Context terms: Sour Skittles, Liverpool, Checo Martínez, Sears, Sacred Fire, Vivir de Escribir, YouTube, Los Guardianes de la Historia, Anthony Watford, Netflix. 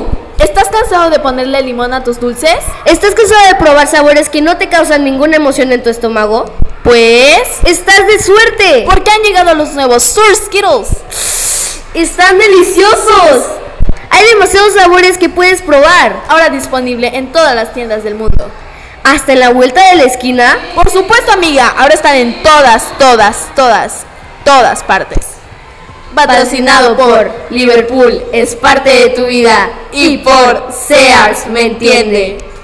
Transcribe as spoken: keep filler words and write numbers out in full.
tú? ¿Estás cansado de ponerle limón a tus dulces? ¿Estás cansado de probar sabores que no te causan ninguna emoción en tu estómago? Pues... ¡estás de suerte! Porque han llegado los nuevos Sour Skittles. ¡Están deliciosos! Hay demasiados sabores que puedes probar. Ahora disponible en todas las tiendas del mundo. ¿Hasta en la vuelta de la esquina? Por supuesto, amiga. Ahora están en todas, todas, todas, todas partes. Patrocinado por Liverpool, es parte de tu vida, y por Sears, ¿me entiende?